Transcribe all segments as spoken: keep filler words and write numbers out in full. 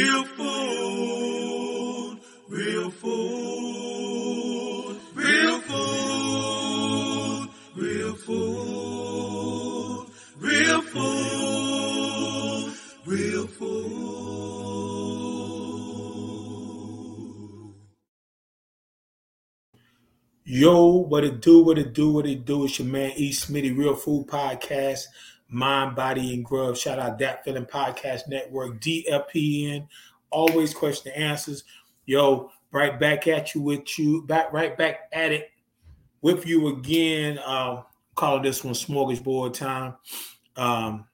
Real food, real food, real food, real food, real food, real food. Yo, what it do, what it do, what it do. It's your man E. Smitty, Real Food Podcast. Mind, Body, and Grub. Shout out That Feeling Podcast Network, D F P N. Always question and answers. Yo, right back at you with you. Back right back at it with you again. Um, calling this one smorgasbord time. Um,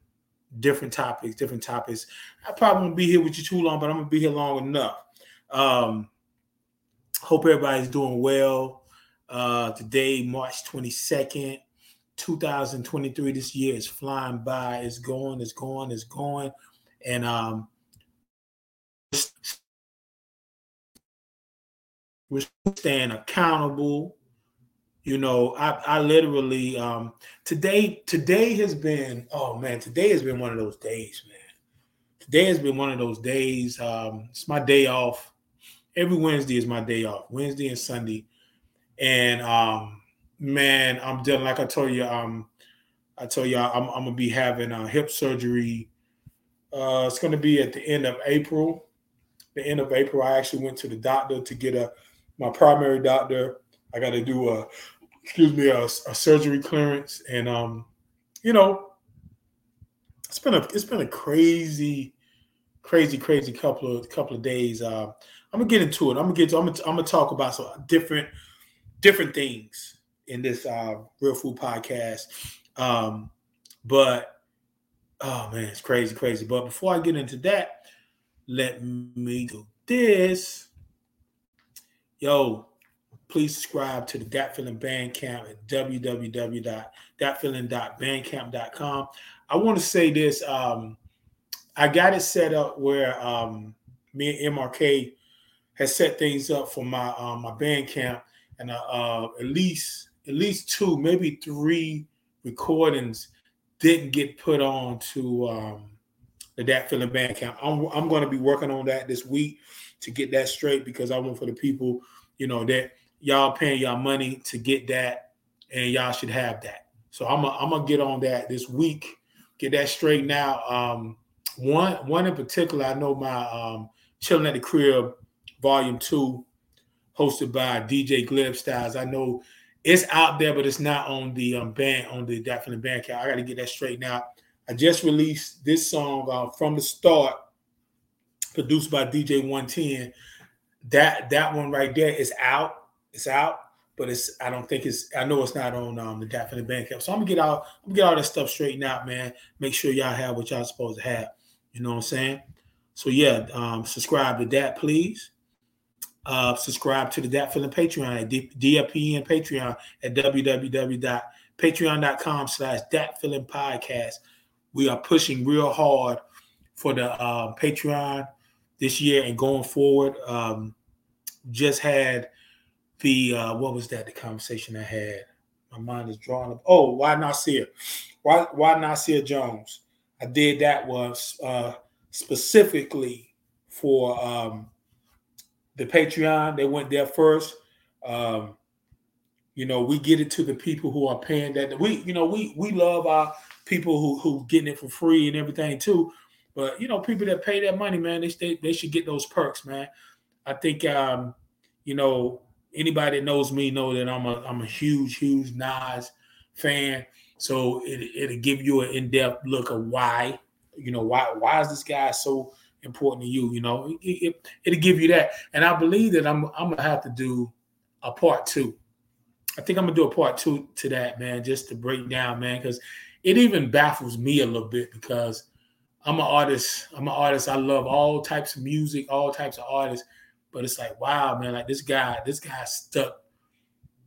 different topics, different topics. I probably won't be here with you too long, but I'm gonna be here long enough. Um, hope everybody's doing well. Uh, today, March twenty-second. two thousand twenty-three, this year is flying by. It's going, it's going, it's going. And um, we're staying accountable. You know, I, I literally, um, today, today has been, oh man, today has been one of those days, man. Today has been one of those days. Um, it's my day off. Every Wednesday is my day off, Wednesday and Sunday. And, um, man, I'm done. Like I told you, um, I told y'all I'm, I'm gonna be having uh, hip surgery. Uh, it's gonna be at the end of April. The end of April, I actually went to the doctor to get a my primary doctor. I got to do a excuse me a, a surgery clearance, and um, you know, it's been a it's been a crazy, crazy, crazy couple of couple of days. Uh, I'm gonna get into it. I'm gonna get. To, I'm gonna. I'm gonna talk about some different different things in this uh, Real Food Podcast. Um, but, oh man, it's crazy, crazy. But before I get into that, let me do this. Yo, please subscribe to the Dat Feeling Bandcamp at w w w dot dat feeling dot bandcamp dot com. I want to say this. Um, I got it set up where um, me and M R K has set things up for my, uh, my Bandcamp, and uh, uh, at least... at least two, maybe three recordings didn't get put on to um, the That Feeling Bandcamp. I'm, I'm going to be working on that this week to get that straight, because I want for the people, you know, that y'all paying y'all money to get that, and y'all should have that. So I'm I'm going to get on that this week, get that straight now. Um, one one in particular, I know my um, Chilling at the Crib Volume Two, hosted by D J Glib Styles. I know it's out there, but it's not on the um, band, on the Definitely Bandcamp. I got to get that straightened out. I just released this song uh, From the Start, produced by D J one ten. That that one right there is out. It's out, but it's I don't think it's. I know it's not on um, the Definitely Bandcamp. So I'm gonna get out. I'm gonna get all that stuff straightened out, man. Make sure y'all have what y'all supposed to have. You know what I'm saying? So yeah, um, subscribe to that, please. Uh, subscribe to the Dat Feeling Patreon at D F P N Patreon at w w w dot patreon dot com slash Dat Feeling Podcast. We are pushing real hard for the uh, Patreon this year and going forward. Um, just had the, uh, what was that, the conversation I had? My mind is drawn up. Oh, why Nasir? Why, why Nasir Jones? I did that was uh, specifically for... Um, the Patreon, they went there first. Um, you know, we get it to the people who are paying that. We, you know, we we love our people who who getting it for free and everything too. But you know, people that pay that money, man, they they, they should get those perks, man. I think, um, you know, anybody that knows me know that I'm a I'm a huge huge Nas fan. So it it'll give you an in-depth look of why, you know, why why is this guy so important to you, you know, it, it, it'll give you that. And I believe that I'm I'm gonna have to do a part two. I think I'm gonna do a part two to that, man, just to break down, man, because it even baffles me a little bit, because I'm an artist. I'm an artist. I love all types of music, all types of artists, but it's like, wow, man, like this guy, this guy stuck.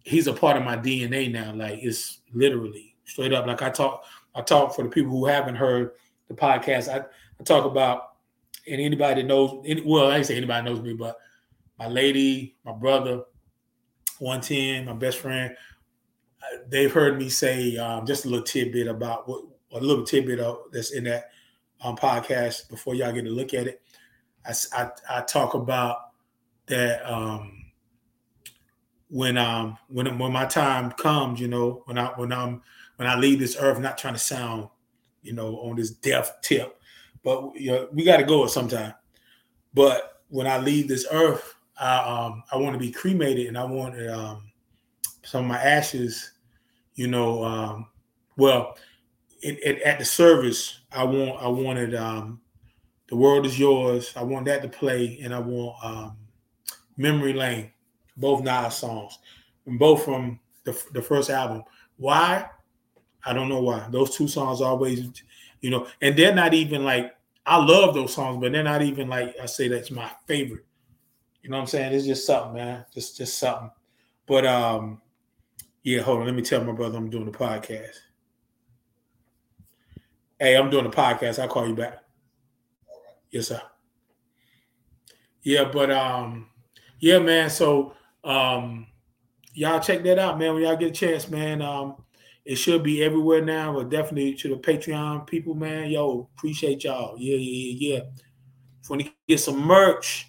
He's a part of my D N A now. Like, it's literally straight up. Like I talk, I talk for the people who haven't heard the podcast. I, I talk about And anybody that knows, well, I ain't say anybody knows me, but my lady, my brother, one ten, my best friend, they've heard me say um, just a little tidbit about what a little tidbit of, that's in that um, podcast before y'all get to look at it. I, I, I talk about that um, when um when when my time comes, you know, when I when I'm when I leave this earth, not trying to sound, you know, on this death tip, but you know, we got to go at some time. But when I leave this earth, I um I want to be cremated, and I want um some of my ashes, you know, um well, it, it, at the service, I want I wanted um. The World Is Yours. I want that to play, and I want um, Memory Lane, both Nas songs, and both from the, the first album. Why? I don't know why. Those two songs always, you know, and they're not even like, I love those songs, but they're not even like, I say that's my favorite. You know what I'm saying? It's just something, man. It's just something. But um, yeah, hold on. Let me tell my brother I'm doing the podcast. Hey, I'm doing the podcast. I'll call you back. Yes, sir. Yeah, but um, yeah, man. So um, y'all check that out, man. When y'all get a chance, man, um, it should be everywhere now. But definitely to the Patreon people, man. Yo, appreciate y'all. Yeah, yeah, yeah. If you want to get some merch,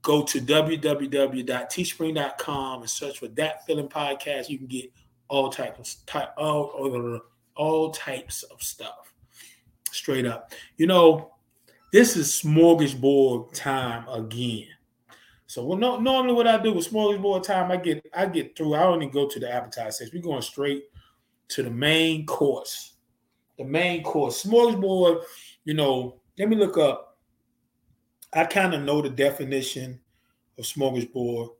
go to w w w dot teespring dot com and search for That Feeling Podcast. You can get all types of type all all, all types of stuff. Straight up, you know. This is smorgasbord time again. So well, no, normally what I do with smorgasbord time, I get I get through. I don't even go to the appetizer section. We're going straight to the main course. The main course. Smorgasbord, you know, let me look up. I kind of know the definition of smorgasbord,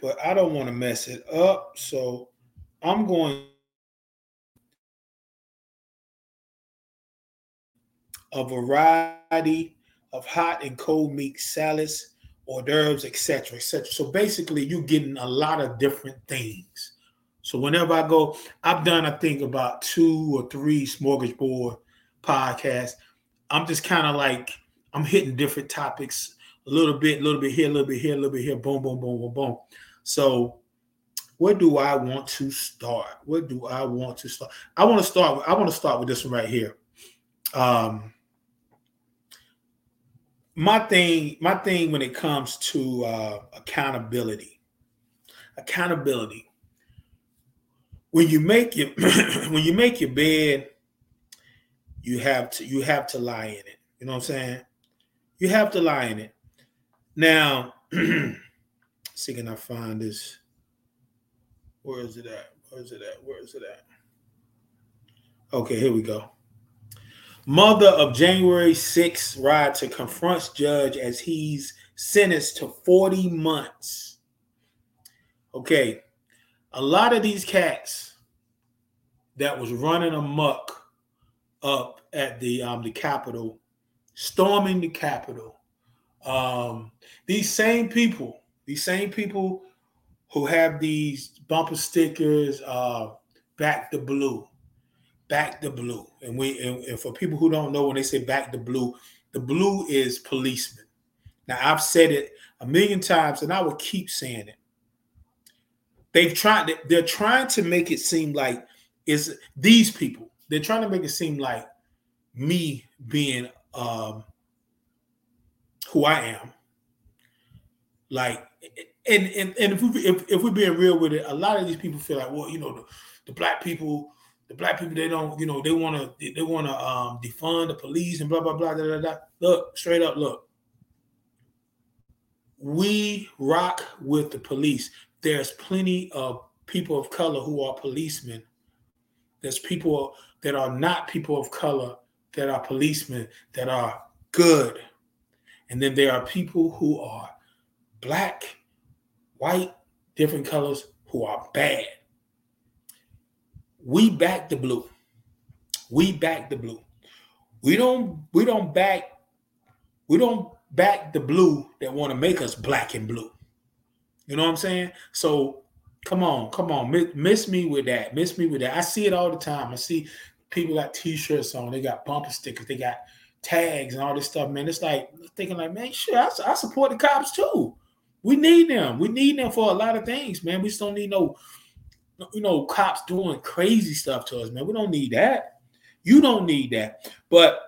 but I don't want to mess it up. So I'm going a variety of hot and cold meat salads, hors d'oeuvres, et cetera, et cetera. So basically, you're getting a lot of different things. So whenever I go, I've done, I think, about two or three smorgasbord podcasts. I'm just kind of like, I'm hitting different topics a little bit, a little bit here, a little bit here, a little bit here, boom, boom, boom, boom, boom. So where do I want to start? Where do I want to start? I want to start with, I want to start with this one right here. Um, My thing, my thing when it comes to uh, accountability, accountability. When you make your when you make your bed, you have to you have to lie in it. You know what I'm saying? You have to lie in it. Now, see, can I find this? Where is it at? Where is it at? Where is it at? Okay, here we go. Mother of January sixth rioter confronts judge as he's sentenced to forty months. Okay, a lot of these cats that was running amok up at the um, the Capitol, storming the Capitol. Um, these same people, these same people who have these bumper stickers, uh, back the blue. Back the blue. And we and, and for people who don't know, when they say back the blue, the blue is policemen. Now, I've said it a million times, and I will keep saying it. They've tried to, they're trying to make it seem like it's these people. They're trying to make it seem like me being um, who I am. Like, and and, and if, we, if, if we're being real with it, a lot of these people feel like, well, you know, the, the black people. The black people, they don't, you know, they want to, they want to um, defund the police and blah, blah, blah, blah, blah, blah. Look, straight up, look. We rock with the police. There's plenty of people of color who are policemen. There's people that are not people of color that are policemen that are good. And then there are people who are black, white, different colors who are bad. We back the blue. We back the blue. We don't we don't back we don't back the blue that want to make us black and blue. You know what I'm saying? So come on, come on. Miss, miss me with that. Miss me with that. I see it all the time. I see people got t-shirts on, they got bumper stickers, they got tags and all this stuff, man. It's like thinking like, man, shit, I, I support the cops too. We need them. We need them for a lot of things, man. We just don't need no You know, cops doing crazy stuff to us, man. We don't need that. You don't need that. But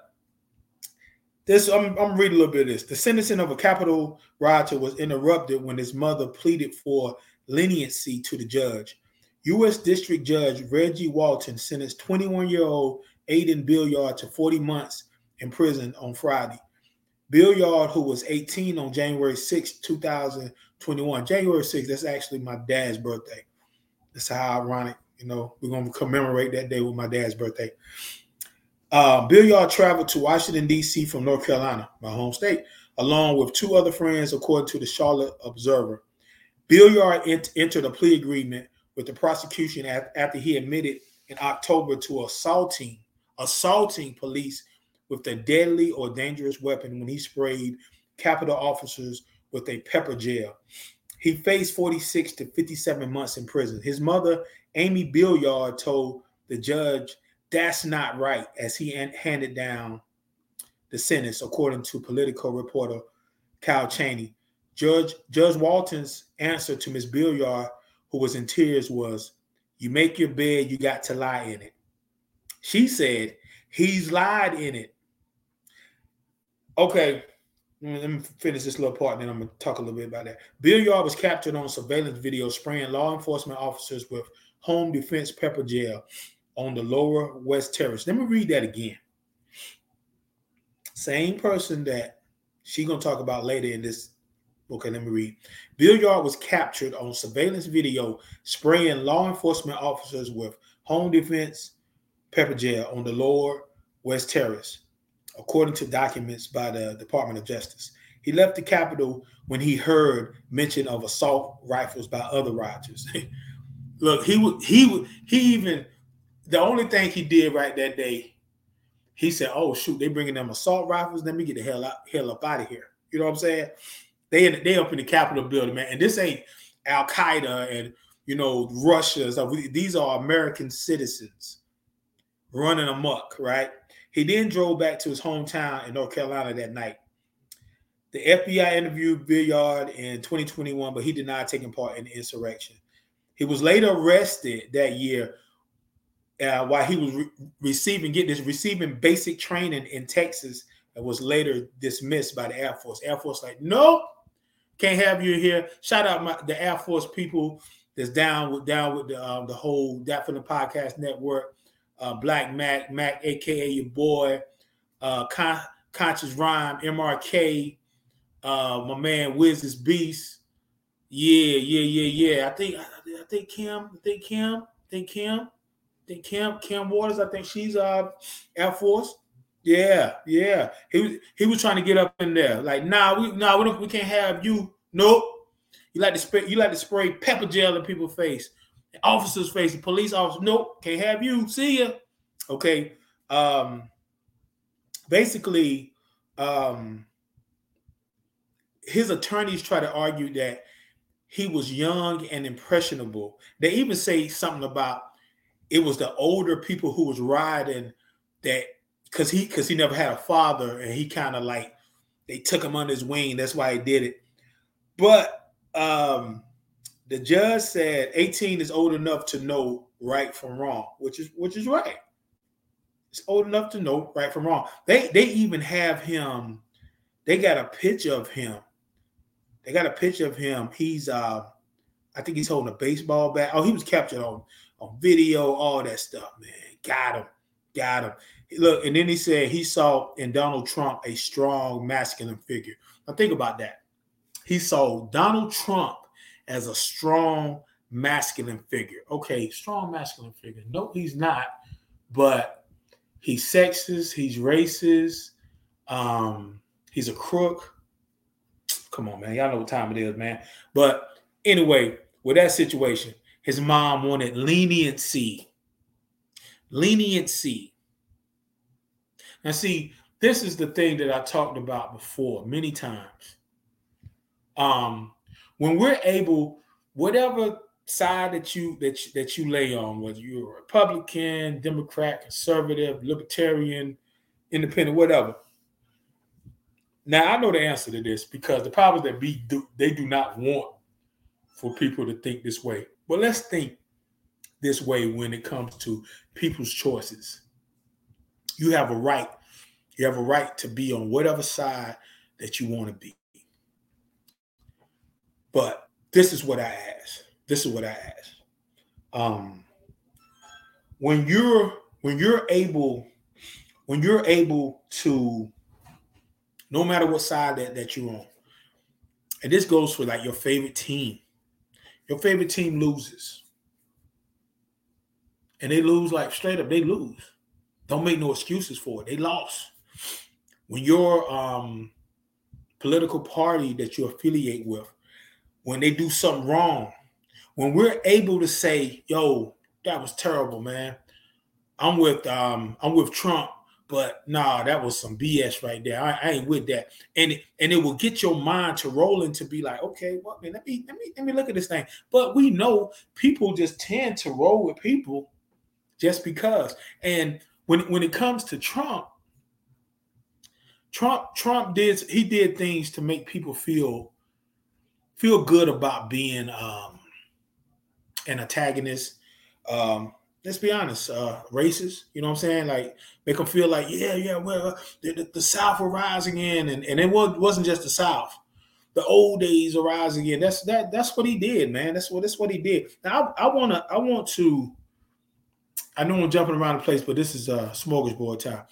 This I'm I'm reading a little bit of this. The sentencing of a capital rioter was interrupted when his mother pleaded for leniency to the judge. U S. District Judge Reggie Walton sentenced twenty-one-year-old Aiden Bilyard to forty months in prison on Friday. Bilyard, who was eighteen on January sixth, two thousand twenty-one. January sixth, that's actually my dad's birthday. That's how ironic, you know, we're going to commemorate that day with my dad's birthday. Uh, Bilyard traveled to Washington, D C from North Carolina, my home state, along with two other friends, according to the Charlotte Observer. Bilyard ent- entered a plea agreement with the prosecution at- after he admitted in October to assaulting, assaulting police with a deadly or dangerous weapon when he sprayed Capitol officers with a pepper gel. He faced forty-six to fifty-seven months in prison. His mother, Amy Bilyard, told the judge that's not right as he handed down the sentence, according to Politico reporter Kyle Cheney. Judge, Judge Walton's answer to Miz Bilyard, who was in tears, was, "You make your bed, you got to lie in it." She said, "He's lied in it." Okay, let me finish this little part, and then I'm going to talk a little bit about that. Bilyard was captured on surveillance video spraying law enforcement officers with home defense pepper gel on the Lower West Terrace. Let me read that again. Same person that she's going to talk about later in this. Okay, let me read. Bilyard was captured on surveillance video spraying law enforcement officers with home defense pepper gel on the Lower West Terrace, according to documents by the Department of Justice. He left the Capitol when he heard mention of assault rifles by other rioters. Look, he would, he would, he even, the only thing he did right that day, he said, "Oh shoot, they bringing them assault rifles. Let me get the hell out, hell up out of here." You know what I'm saying? They they up in the Capitol building, man. And this ain't Al Qaeda and, you know, Russia. So we, these are American citizens running amok, right? He then drove back to his hometown in North Carolina that night. The F B I interviewed Bilyard in twenty twenty-one, but he denied taking part in the insurrection. He was later arrested that year uh, while he was re- receiving, get this, receiving basic training in Texas, and was later dismissed by the Air Force. Air Force like, "Nope, can't have you here." Shout out my, the Air Force people that's down with down with the, um, the whole Definitely Podcast Network. Uh, Black Mac, Mac, a k a your boy, uh, Con- Conscious Rhyme, M R K, uh, my man Wiz's Beast. Yeah, yeah, yeah, yeah. I think, I, I think Kim, I think Kim, I think Kim, I think Kim, Kim Waters. I think she's uh, Air Force. Yeah, yeah. He was, he was trying to get up in there. Like, nah, we, nah, we, don't, we can't have you. Nope. You like to spray, you like to spray pepper gel in people's face. Officers face, police officer. Nope, can't have you. See ya. Okay. Um, basically, um, his attorneys try to argue that he was young and impressionable. They even say something about it was the older people who was riding that, because he because he never had a father, and he kind of like they took him under his wing. That's why he did it. But um the judge said eighteen is old enough to know right from wrong, which is which is right. It's old enough to know right from wrong. They they even have him. They got a picture of him. They got a picture of him. He's uh, I think he's holding a baseball bat. Oh, he was captured on on video, all that stuff, man. Got him, got him. Look, and then he said he saw in Donald Trump a strong masculine figure. Now think about that. He saw Donald Trump as a strong masculine figure. Okay, strong masculine figure. No, he's not, but he's sexist, he's racist, um, he's a crook. Come on, man, y'all know what time it is, man. But anyway, with that situation, his mom wanted leniency. Leniency. Now see, this is the thing that I talked about before many times. Um, When we're able, whatever side that you that you, that you lay on, whether you're a Republican, Democrat, conservative, libertarian, independent, whatever. Now I know the answer to this because the powers that be do they do not want for people to think this way. But let's think this way when it comes to people's choices. You have a right You have a right to be on whatever side that you want to be. But this is what I ask. This is what I ask. Um, when you're when you're able, when you're able to, no matter what side that, that you're on, and this goes for like your favorite team. Your favorite team loses. And they lose like straight up, they lose. Don't make no excuses for it. They lost. When your um, political party that you affiliate with, when they do something wrong, when we're able to say, yo, that was terrible, man. I'm with um, I'm with Trump, but nah, that was some B S right there. I, I ain't with that. And, and it will get your mind to rolling to be like, okay, well, man, let me let me let me look at this thing. But we know people just tend to roll with people just because. And When when it comes to Trump, Trump Trump did he did things to make people feel feel good about being um, an antagonist. Um, let's be honest, uh, racist. You know what I'm saying? Like make them feel like yeah yeah well the, the, the South will rise again, and, and it was, wasn't just the South. The old days will rise again. That's that that's what he did, man. That's what that's what he did. Now I, I wanna I want to. I know I'm jumping around the place, but this is a smorgasbord time.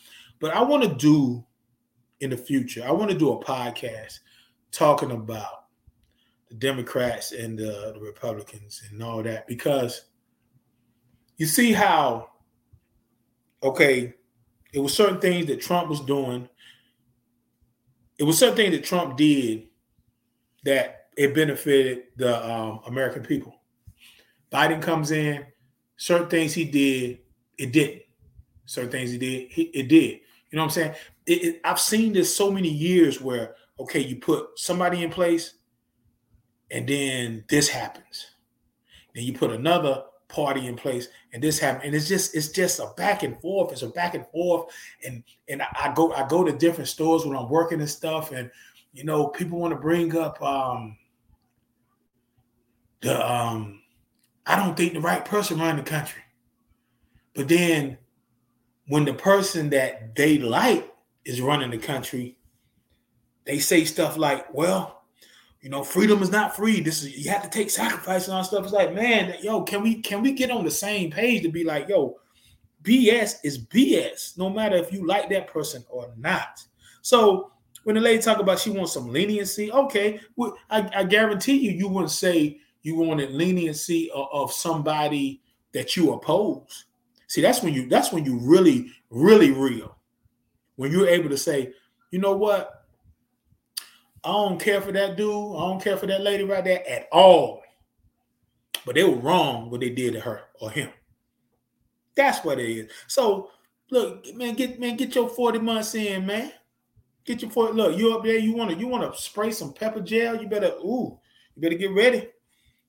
But I want to do in the future, I want to do a podcast talking about the Democrats and the, the Republicans and all that, because you see how, okay, it was certain things that Trump was doing. It was certain things that Trump did that it benefited the um, American people. Biden comes in. Certain things he did, it didn't. Certain things he did, he, it did. You know what I'm saying? It, it, I've seen this so many years where, okay, you put somebody in place and then this happens. Then you put another party in place and this happens. And it's just it's just a back and forth. It's a back and forth. And and I, I go I go to different stores when I'm working and stuff. And, you know, people want to bring up um, the um. I don't think the right person run the country. But then when the person that they like is running the country, they say stuff like, well, you know, freedom is not free. This is, you have to take sacrifice and all stuff. It's like, man, yo, can we can we get on the same page to be like, yo, B S is B S, no matter if you like that person or not. So when the lady talk about she wants some leniency, okay, well, I, I guarantee you, you wouldn't say, you wanted leniency of somebody that you oppose. See, that's when you that's when you really, really real. When you're able to say, you know what? I don't care for that dude. I don't care for that lady right there at all. But they were wrong what they did to her or him. That's what it is. So look, man, get man, get your forty months in, man. Get your forty. Look, you up there, you wanna you wanna spray some pepper gel, you better, ooh, you better get ready.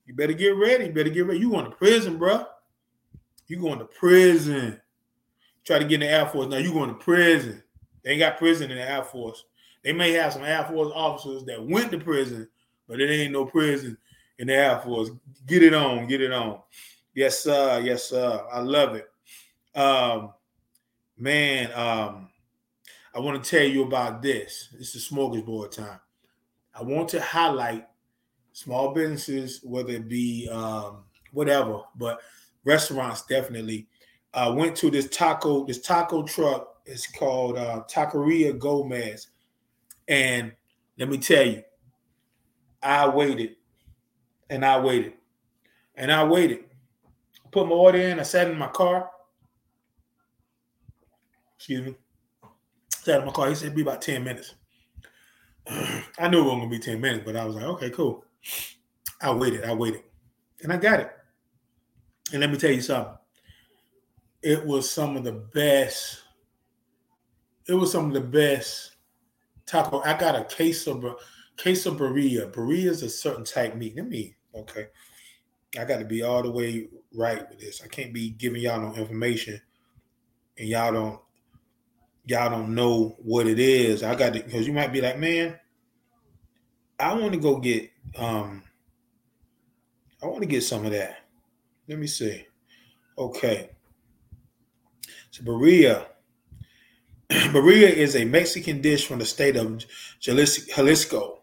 You better get ready. You better get ready. You going to prison, bro. You going to prison. Try to get in the Air Force. Now you going to prison. They ain't got prison in the Air Force. They may have some Air Force officers that went to prison, but it ain't no prison in the Air Force. Get it on. Get it on. Yes, sir. Yes, sir. I love it. Um, man, um, I want to tell you about this. This is smorgasbord time. I want to highlight small businesses, whether it be um, whatever, but restaurants definitely. I uh, went to this taco, this taco truck. It's called uh, Taqueria Gomez. And let me tell you, I waited and I waited and I waited. I put my order in. I sat in my car. Excuse me. Sat in my car. He said it'd be about ten minutes. I knew it wasn't going to be ten minutes, but I was like, okay, cool. I waited, I waited, and I got it. And let me tell you something. It was some of the best. It was some of the best taco. I got a quesab- quesabirria. Birria is a certain type meat. Let me, okay. I got to be all the way right with this. I can't be giving y'all no information, and y'all don't, y'all don't know what it is. I got to, because you might be like, man, I want to go get, um, I want to get some of that. Let me see. Okay. So, birria. Birria is a Mexican dish from the state of Jalisco.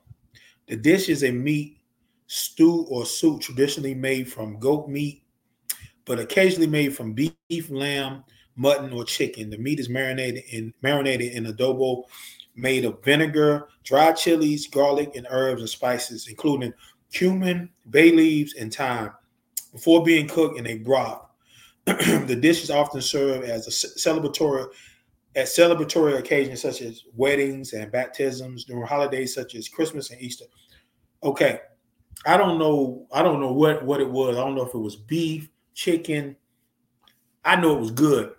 The dish is a meat stew or soup traditionally made from goat meat, but occasionally made from beef, lamb, mutton, or chicken. The meat is marinated in marinated in adobo made of vinegar, dried chilies, garlic, and herbs and spices, including cumin, bay leaves, and thyme, before being cooked in a broth. The dish is often served as a celebratory at celebratory occasions such as weddings and baptisms, during holidays such as Christmas and Easter. Okay, I don't know. I don't know what, what it was. I don't know if it was beef, chicken. I know it was good.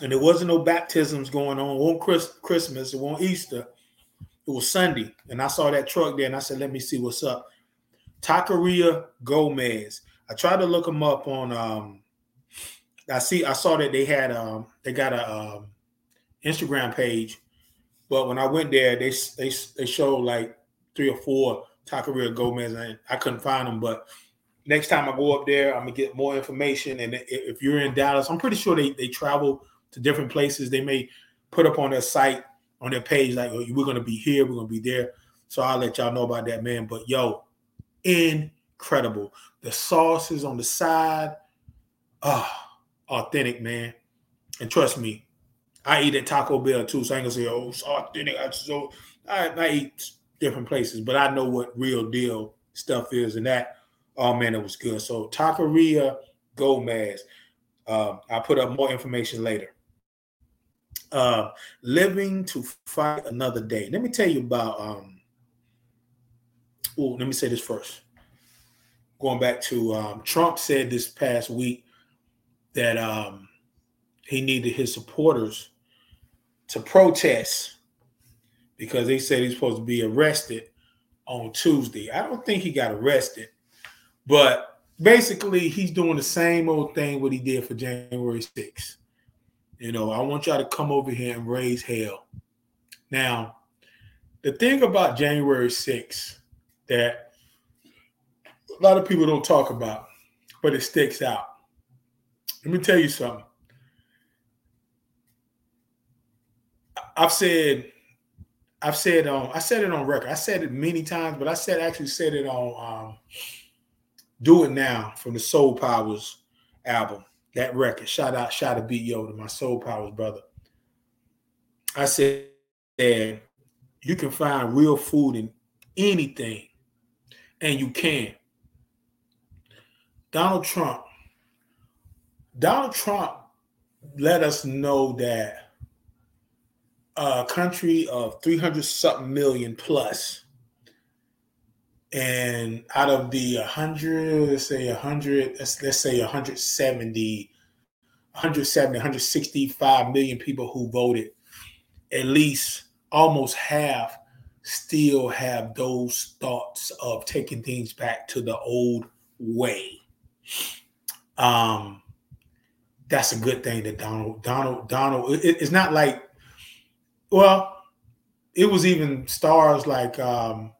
And there wasn't no baptisms going on. It wasn't Chris, Christmas. It wasn't Easter. It was Sunday. And I saw that truck there, and I said, let me see what's up. Taqueria Gomez. I tried to look them up on um, – I see. I saw that they had um, – they got a um, Instagram page. But when I went there, they, they, they showed like three or four Taqueria Gomez. And I couldn't find them, but – next time I go up there, I'm going to get more information. And if you're in Dallas, I'm pretty sure they, they travel to different places. They may put up on their site, on their page, like, oh, we're going to be here, we're going to be there. So I'll let y'all know about that, man. But, yo, incredible. The sauces on the side, oh, authentic, man. And trust me, I eat at Taco Bell, too. So I ain't going to say, oh, it's authentic. I, so, I, I eat different places, but I know what real deal stuff is and that. Oh, man, it was good. So Taqueria Gomez. Uh, I'll put up more information later. Uh, living to fight another day. Let me tell you about um, – oh, let me say this first. Going back to um, Trump said this past week that um, he needed his supporters to protest because they said he's supposed to be arrested on Tuesday. I don't think he got arrested. But basically, he's doing the same old thing what he did for January sixth. You know, I want y'all to come over here and raise hell. Now, the thing about January sixth that a lot of people don't talk about, but it sticks out. Let me tell you something. I've said, I've said, um, I said it on record. I said it many times, but I said actually said it on. Um, Do It Now from the Soul Powers album, that record. Shout out, shout out B O to my Soul Powers brother. I said that you can find real food in anything, and you can. Donald Trump. Donald Trump let us know that a country of three hundred something million plus, and out of the one hundred, let's say one hundred, let's, let's say one hundred seventy, one hundred seventy, one hundred sixty-five million people who voted, at least almost half still have those thoughts of taking things back to the old way. Um, that's a good thing that Donald, Donald, Donald, it, it's not like, well, it was even stars like, um,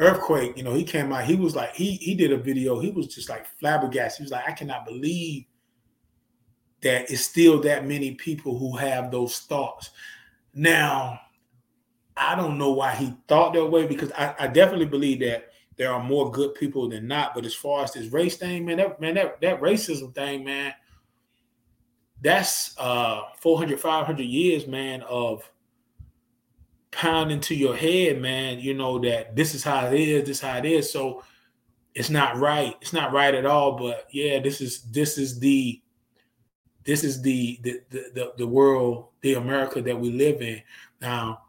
Earthquake, you know, he came out, he was like, he he did a video, he was just like flabbergasted. He was like, I cannot believe that it's still that many people who have those thoughts. Now, I don't know why he thought that way, because I, I definitely believe that there are more good people than not. But as far as this race thing, man, that man, that, that racism thing, man, that's uh four hundred, five hundred years, man, of pound into your head, man, you know, that this is how it is, this is how it is. So it's not right. It's not right at all. But yeah, this is this is the this is the the the, the world, the America that we live in. Now,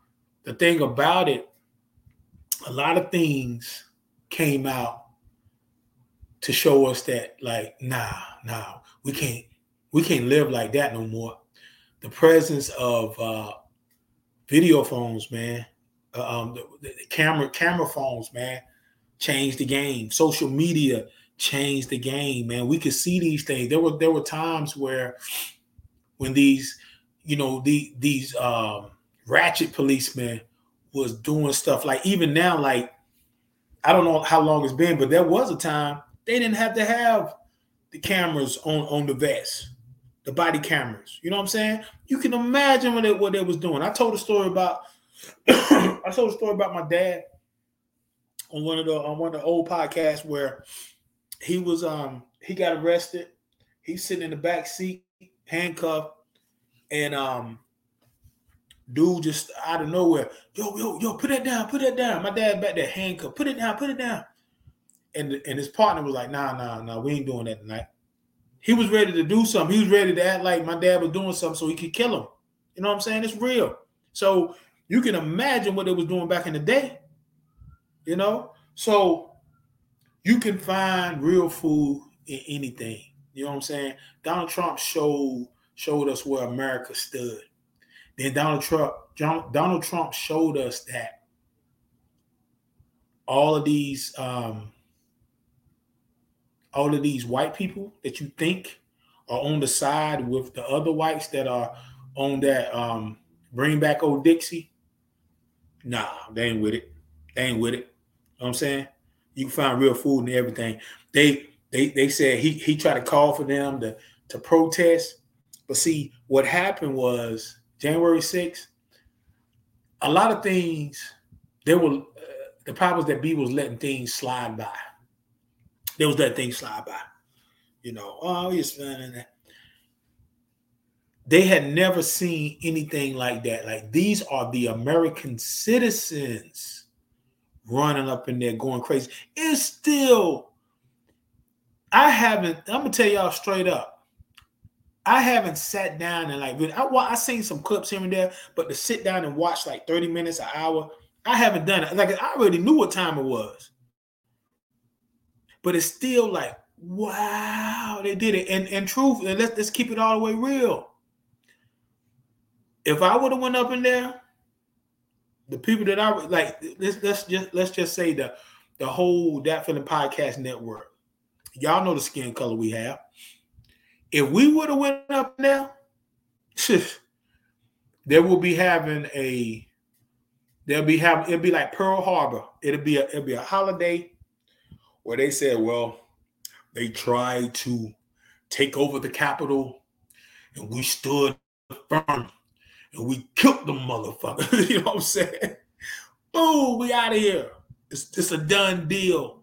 the thing about it, a lot of things came out to show us that, like, nah, nah, we can't we can't live like that no more. The presence of uh video phones, man, um, the, the camera camera phones, man, changed the game. Social media changed the game, man. We could see these things. There were there were times where, when these, you know, the, these um, ratchet policemen was doing stuff like, even now, like, I don't know how long it's been, but there was a time they didn't have to have the cameras on on the vests. the body cameras. You know what I'm saying? You can imagine what they, what they was doing. I told a story about I told a story about my dad on one of the on one of the old podcasts where he was um he got arrested. He's sitting in the back seat, handcuffed, and um dude just out of nowhere, yo, yo, yo, put that down, put that down. My dad back there handcuffed, put it down, put it down. And and his partner was like, nah, nah, nah, we ain't doing that tonight. He was ready to do something. He was ready to act like my dad was doing something so he could kill him. You know what I'm saying? It's real. So you can imagine what they was doing back in the day, you know? So you can find real food in anything. You know what I'm saying? Donald Trump showed, showed us where America stood. Then Donald Trump, John, Donald Trump showed us that all of these... Um, all of these white people that you think are on the side with the other whites that are on that um, bring back old Dixie. Nah, they ain't with it. They ain't with it. You know what I'm saying? You can find real food and everything. They they they said he he tried to call for them to, to protest. But see, what happened was January sixth, a lot of things, there were uh, the problem was that B was letting things slide by. There was that thing slide by, you know. Oh, yes, that. They had never seen anything like that. Like, these are the American citizens running up in there going crazy. It's still, I haven't, I'm going to tell y'all straight up, I haven't sat down and like, I, I seen some clips here and there, but to sit down and watch like thirty minutes, an hour, I haven't done it. Like, I already knew what time it was. But it's still like, wow, they did it. And and truth, and let's, let's keep it all the way real. If I would have went up in there, the people that I would like, let's let's just let's just say the the whole That Feeling Podcast Network. Y'all know the skin color we have. If we would have went up now, there will be having a there'll be having it'll be like Pearl Harbor. It'll be a it'll be a holiday. Where they said, well, they tried to take over the Capitol and we stood firm and we killed the motherfucker. You know what I'm saying? Boom, we out of here. It's, it's a done deal.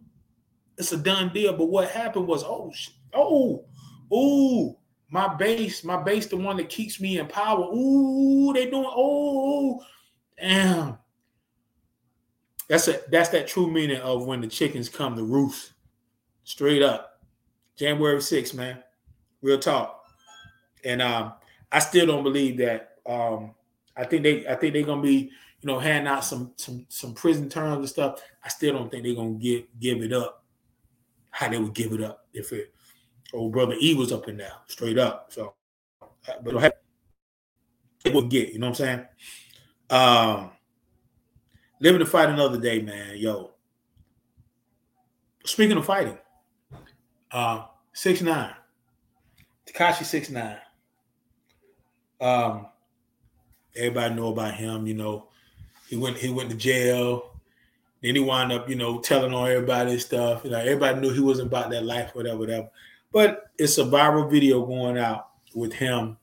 It's a done deal. But what happened was, oh, oh, oh, my base, my base, the one that keeps me in power. Ooh, they doing, oh, damn. That's a, that's that true meaning of when the chickens come to roost. Straight up. January sixth, man. Real talk. And um, I still don't believe that. Um, I think they I think they're gonna be, you know, handing out some some some prison terms and stuff. I still don't think they're gonna give give it up. How they would give it up if it old brother E was up in there, straight up. So but it would get, you know what I'm saying? Um Living to fight another day, man. Yo. Speaking of fighting, uh, six nine, Tekashi six nine. Um, everybody know about him. You know, he went he went to jail. Then he wound up, you know, telling on everybody and stuff. You know, everybody knew he wasn't about that life, whatever, whatever. But it's a viral video going out with him,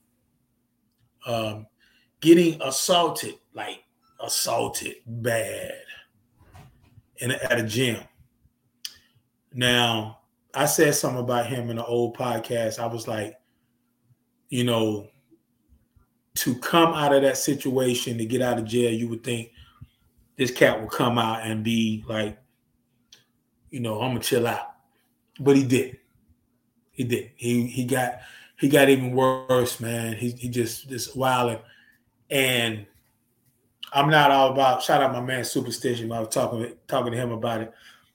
um, getting assaulted, like. Assaulted bad in at a gym. Now, I said something about him in an old podcast. I was like, you know, to come out of that situation, to get out of jail, you would think this cat would come out and be like, you know, I'm gonna chill out. But he did. He did. He he got he got even worse, man. He he just just wilding and. I'm not all about. Shout out my man Superstition. I was talking talking to him about it,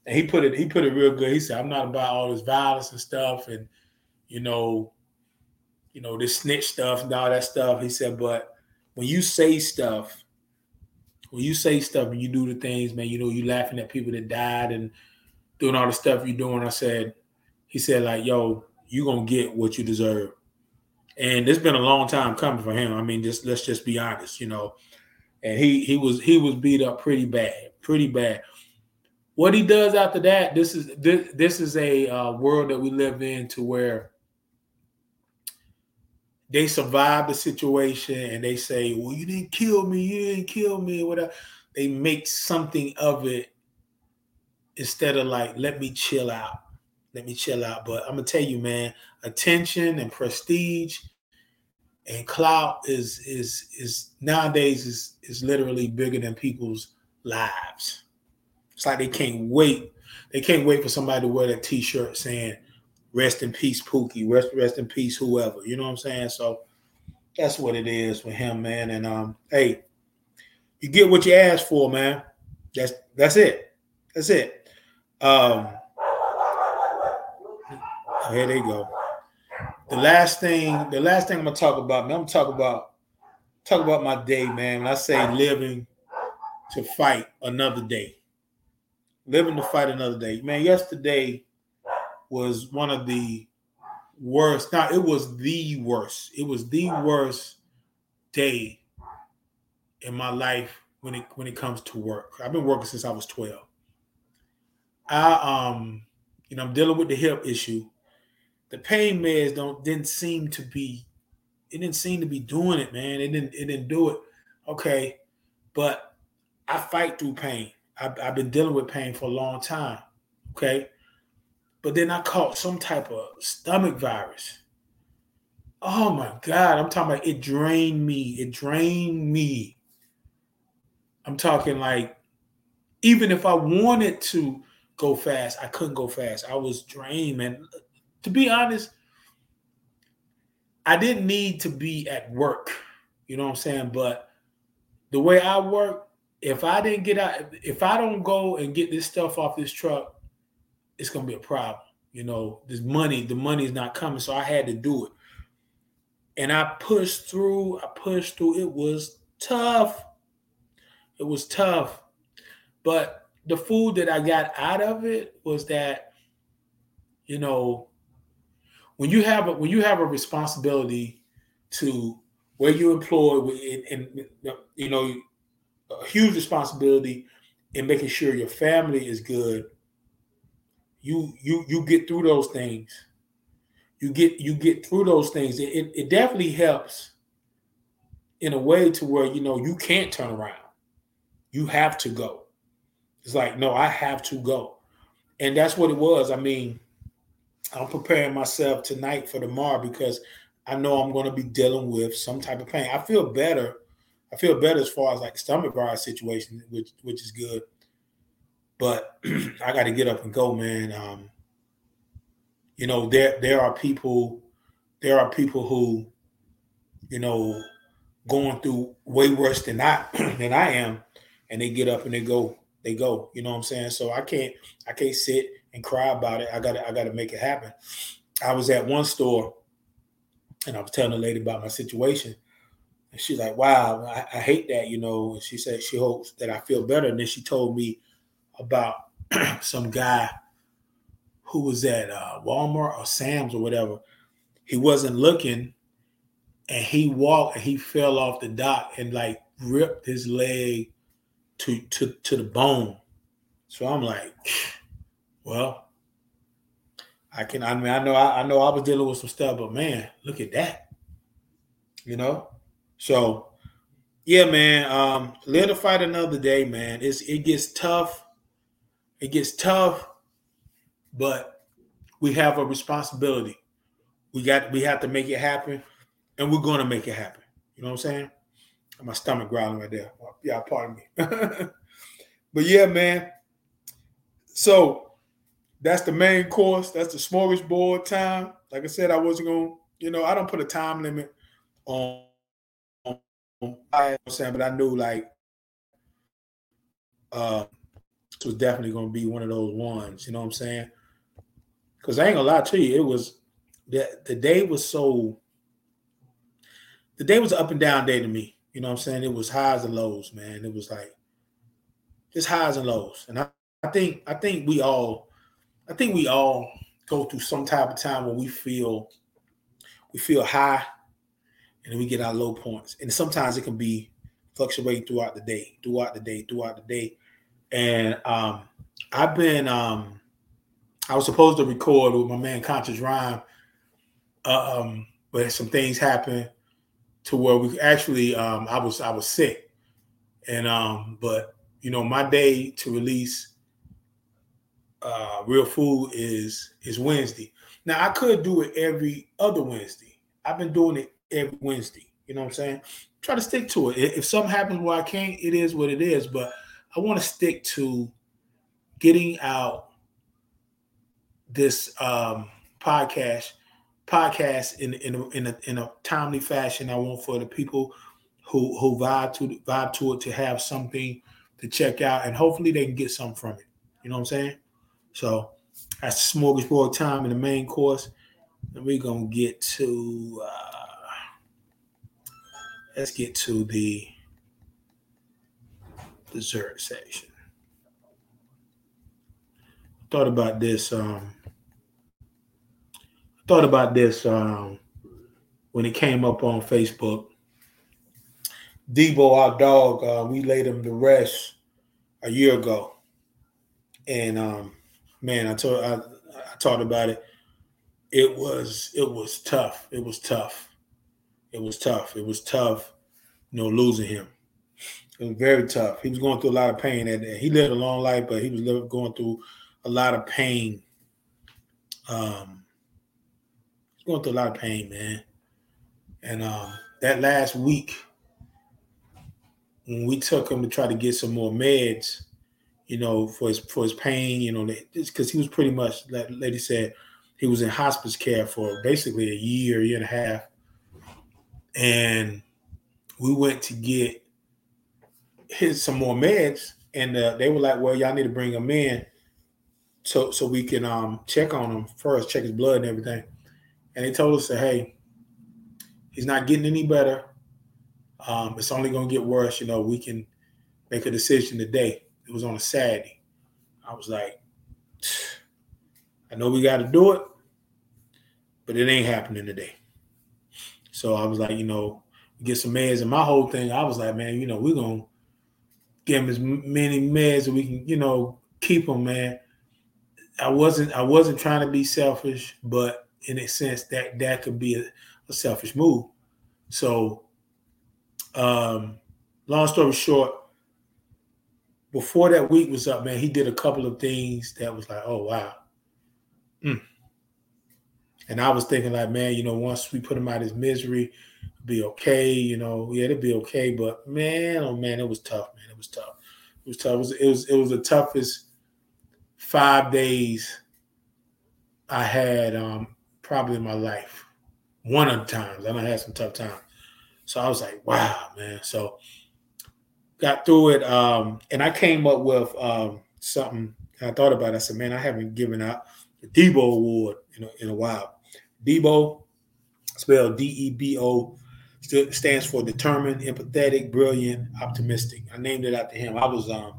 and he put it he put it real good. He said, "I'm not about all this violence and stuff, and you know, you know this snitch stuff and all that stuff." He said, "But when you say stuff, when you say stuff and you do the things, man, you know, you laughing at people that died and doing all the stuff you're doing." I said, he said, like, "Yo, you gonna get what you deserve," and it's been a long time coming for him. I mean, just let's just be honest, you know. And he he was he was beat up pretty bad, pretty bad. What he does after that, this is this, this is a uh, world that we live in to where they survive the situation and they say, well, you didn't kill me, you didn't kill me, whatever. They make something of it instead of like, let me chill out. Let me chill out. But I'm going to tell you, man, attention and prestige and clout is is is nowadays is, is literally bigger than people's lives. It's like they can't wait. They can't wait for somebody to wear that T-shirt saying, rest in peace, Pookie, rest, rest in peace, whoever. You know what I'm saying? So that's what it is for him, man. And, um, hey, you get what you ask for, man. That's that's it. That's it. Um, here they go. The last thing, the last thing I'm gonna talk about, man, I'm gonna talk about talk about my day, man. When I say living to fight another day. Living to fight another day. Man, yesterday was one of the worst. Now it was the worst. It was the worst day in my life when it when it comes to work. I've been working since I was twelve. I um, you know, I'm dealing with the hip issue. The pain meds don't didn't seem to be, it didn't seem to be doing it, man. It didn't it didn't do it. Okay, but I fight through pain. I've, I've been dealing with pain for a long time. Okay. But then I caught some type of stomach virus. Oh my God. I'm talking about it drained me. It drained me. I'm talking like, even if I wanted to go fast, I couldn't go fast. I was drained. And to be honest, I didn't need to be at work. You know what I'm saying? But the way I work, if I didn't get out, if I don't go and get this stuff off this truck, it's going to be a problem. You know, this money, the money's not coming. So I had to do it. And I pushed through, I pushed through. It was tough. It was tough. But the food that I got out of it was that, you know, when you have a, when you have a responsibility to where you're employed and, and you know, a huge responsibility in making sure your family is good, You you you get through those things. You get you get through those things. It, it it definitely helps in a way to where, you know, you can't turn around. You have to go. It's like, no, I have to go. And that's what it was. I mean, I'm preparing myself tonight for tomorrow because I know I'm going to be dealing with some type of pain. I feel better. I feel better as far as like stomach virus situation, which which is good. But I got to get up and go, man. Um, you know, there there are people, there are people who, you know, going through way worse than I than I am, and they get up and they go, they go. You know what I'm saying? So I can't I can't sit and cry about it. I gotta I gotta make it happen. I was at one store, and I was telling a lady about my situation, and she's like, "Wow, I, I hate that," you know. And she said she hopes that I feel better, and then she told me about some guy who was at uh, Walmart or Sam's or whatever. He wasn't looking, and he walked and he fell off the dock and like ripped his leg to to to the bone. So I'm like, well, I can. I mean, I know I, I know I was dealing with some stuff, but man, look at that, you know. So yeah, man, um, live to fight another day, man. It's it gets tough. It gets tough, but we have a responsibility. We got, we have to make it happen, and we're going to make it happen. You know what I'm saying? My stomach growling right there. Yeah, pardon me. But yeah, man. So that's the main course. That's the smorgasbord time. Like I said, I wasn't going to, you know, I don't put a time limit on, on, on I, you know what I'm saying, but I knew like, uh, this was definitely going to be one of those ones, you know what I'm saying? Because I ain't gonna lie to you, it was the the day was so the day was an up and down day to me, you know what I'm saying? It was highs and lows, man. It was like just highs and lows, and I, I think I think we all I think we all go through some type of time where we feel we feel high, and then we get our low points, and sometimes it can be fluctuating throughout the day, throughout the day, throughout the day. And um, I've been, um, I was supposed to record with my man Conscious Rhyme uh, um, but some things happened to where we actually um, I was I was sick, and um, but you know my day to release uh, Real Food is is Wednesday. Now I could do it every other Wednesday. I've been doing it every Wednesday. You know what I'm saying? Try to stick to it. If something happens where I can't, it is what it is. But I want to stick to getting out this um, podcast podcast in in in a, in a timely fashion. I want for the people who who vibe to vibe to it to have something to check out, and hopefully they can get something from it. You know what I'm saying? So that's smorgasbord time in the main course, and we're gonna get to. Uh, Let's get to the dessert section. Thought about this. Um, thought about this um, when it came up on Facebook. Debo, our dog, uh, we laid him to rest a year ago, and um, man, I told I, I talked about it. It was it was tough. It was tough. It was tough. It was tough, you know, losing him. It was very tough. He was going through a lot of pain. That day. He lived a long life, but he was going through a lot of pain. Um, he was going through a lot of pain, man. And um, that last week, when we took him to try to get some more meds, you know, for his for his pain, you know, just because he was pretty much, like lady said, he was in hospice care for basically a year, year and a half. And we went to get his some more meds, and uh, they were like, "Well, y'all need to bring him in, so so we can um, check on him first, check his blood and everything." And they told us that, "Hey, he's not getting any better. Um, it's only gonna get worse. You know, we can make a decision today." It was on a Saturday. I was like, "I know we got to do it, but it ain't happening today." So I was like, you know, get some meds. And my whole thing, I was like, man, you know, we're going to give him as many meds as we can, you know, keep him, man. I wasn't I wasn't trying to be selfish, but in a sense, that that could be a, a selfish move. So um, long story short, before that week was up, man, he did a couple of things that was like, oh, wow. Mm. And I was thinking like, man, you know, once we put him out of his misery, it'll be okay, you know, yeah, it'll be okay. But man, oh man, it was tough, man. It was tough. It was tough. It was it was, it was the toughest five days I had um, probably in my life. One of the times. I done had some tough times. So I was like, wow, man. So got through it. Um, and I came up with um, something I thought about it. I said, man, I haven't given out the Debo Award in a, in a while. Debo, spelled D E B O, stands for determined, empathetic, brilliant, optimistic. I named it after him. I was um,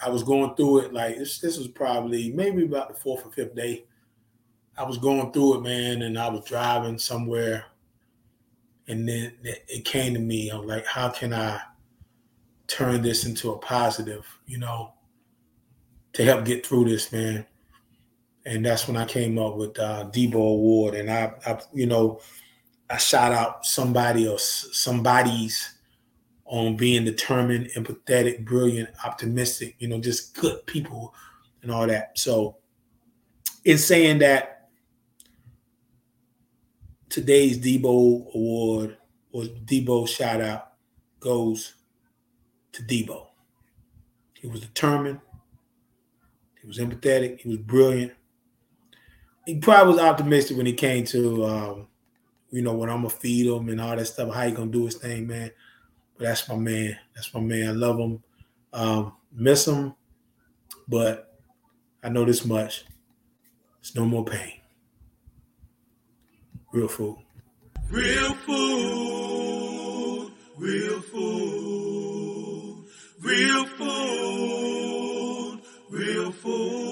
I was going through it like this. This was probably maybe about the fourth or fifth day. I was going through it, man, and I was driving somewhere, and then it came to me. I'm like, how can I turn this into a positive? You know, to help get through this, man. And that's when I came up with uh, Debo Award, and I, I, you know, I shout out somebody or somebody's on being determined, empathetic, brilliant, optimistic, you know, just good people and all that. So, in saying that, today's Debo Award or Debo shout out goes to Debo. He was determined. He was empathetic. He was brilliant. He probably was optimistic when it came to, um, you know, when I'm going to feed him and all that stuff, how he going to do his thing, man. But that's my man. That's my man. I love him. Um, miss him. But I know this much. It's no more pain. Real food. Real food. Real food. Real food. Real food.